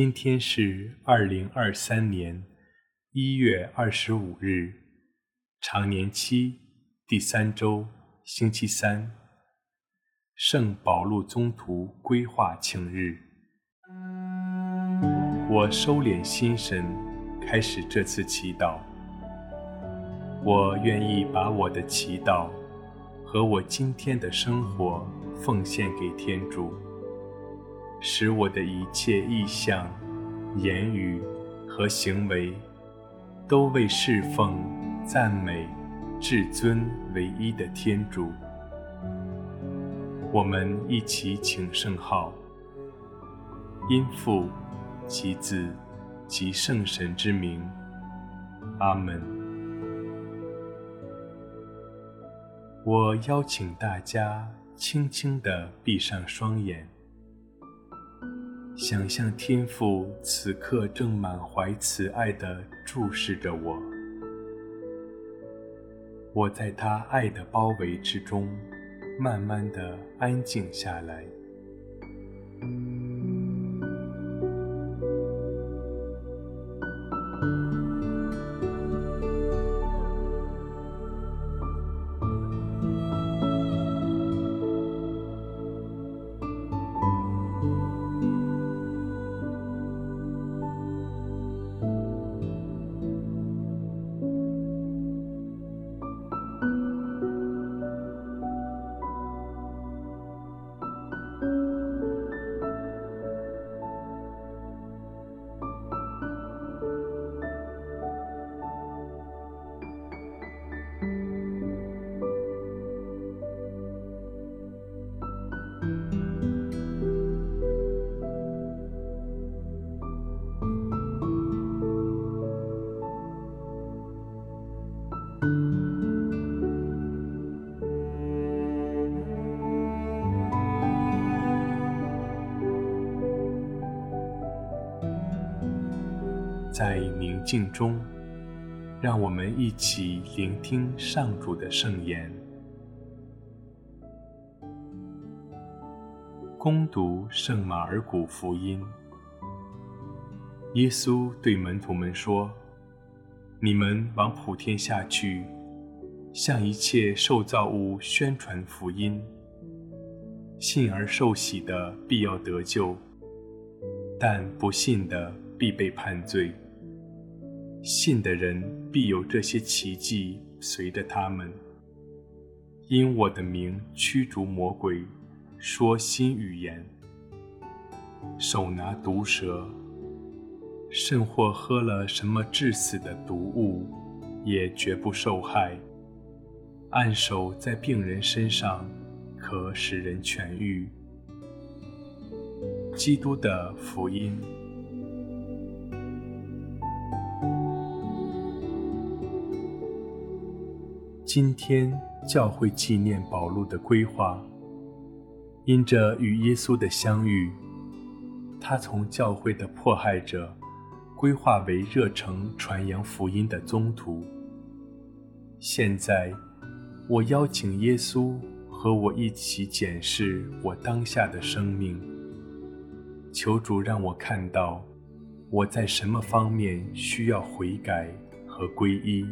今天是2023年1月25日，常年期第3周，星期三，圣保禄宗徒规划庆日。我收敛心神，开始这次祈祷。我愿意把我的祈祷和我今天的生活奉献给天主，使我的一切意向、言语和行为都为侍奉、赞美、至尊唯一的天主。我们一起请圣号。因父及子及圣神之名，阿们。我邀请大家轻轻地闭上双眼，想象天父此刻正满怀慈爱地注视着我。我在他爱的包围之中，慢慢地安静下来。在宁静中，让我们一起聆听上主的圣言。恭读圣马尔谷福音。耶稣对门徒们说：你们往普天下去，向一切受造物宣传福音。信而受洗的必要得救，但不信的必被判罪。信的人必有这些奇迹随着他们，因我的名驱逐魔鬼，说新语言，手拿毒蛇，甚或喝了什么致死的毒物，也绝不受害。按手在病人身上，可使人痊愈。基督的福音。今天教会纪念保禄的规划，因着与耶稣的相遇，他从教会的迫害者规划为热诚传扬福音的宗徒。现在我邀请耶稣和我一起检视我当下的生命，求主让我看到我在什么方面需要悔改和皈依。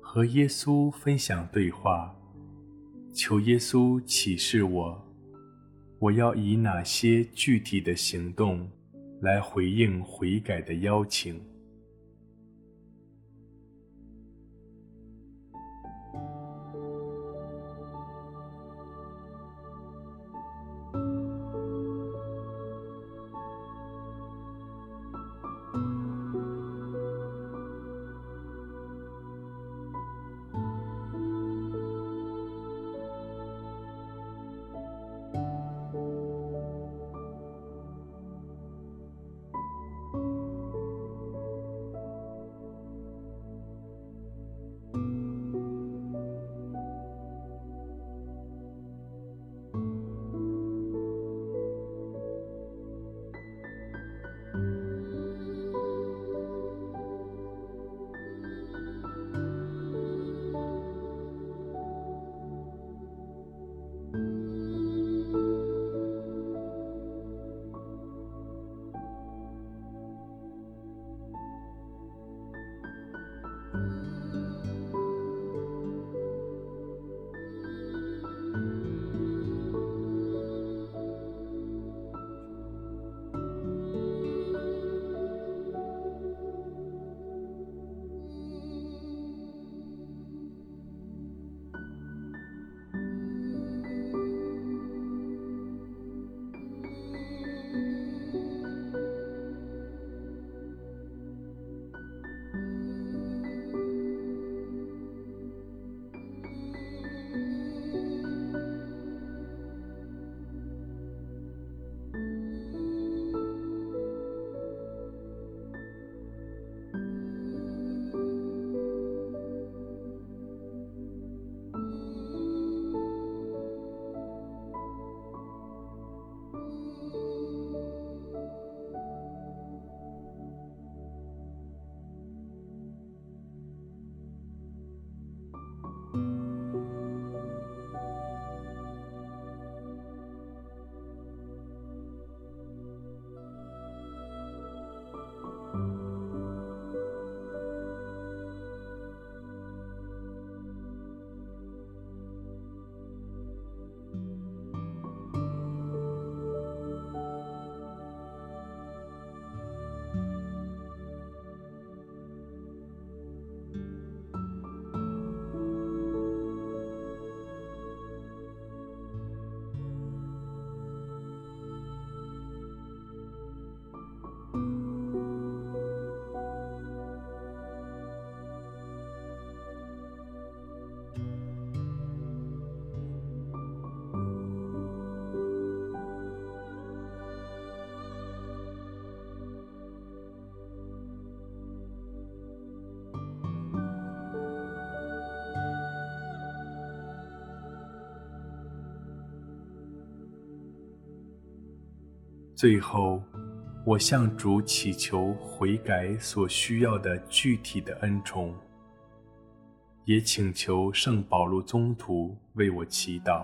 和耶稣分享对话，求耶稣启示我，我要以哪些具体的行动来回应悔改的邀请。最后，我向主祈求悔改所需要的具体的恩宠，也请求圣保禄宗徒为我祈祷。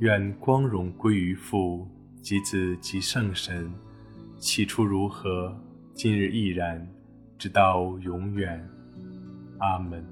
愿光荣归于父及子及圣神，起初如何，今日亦然，直到永远。阿们。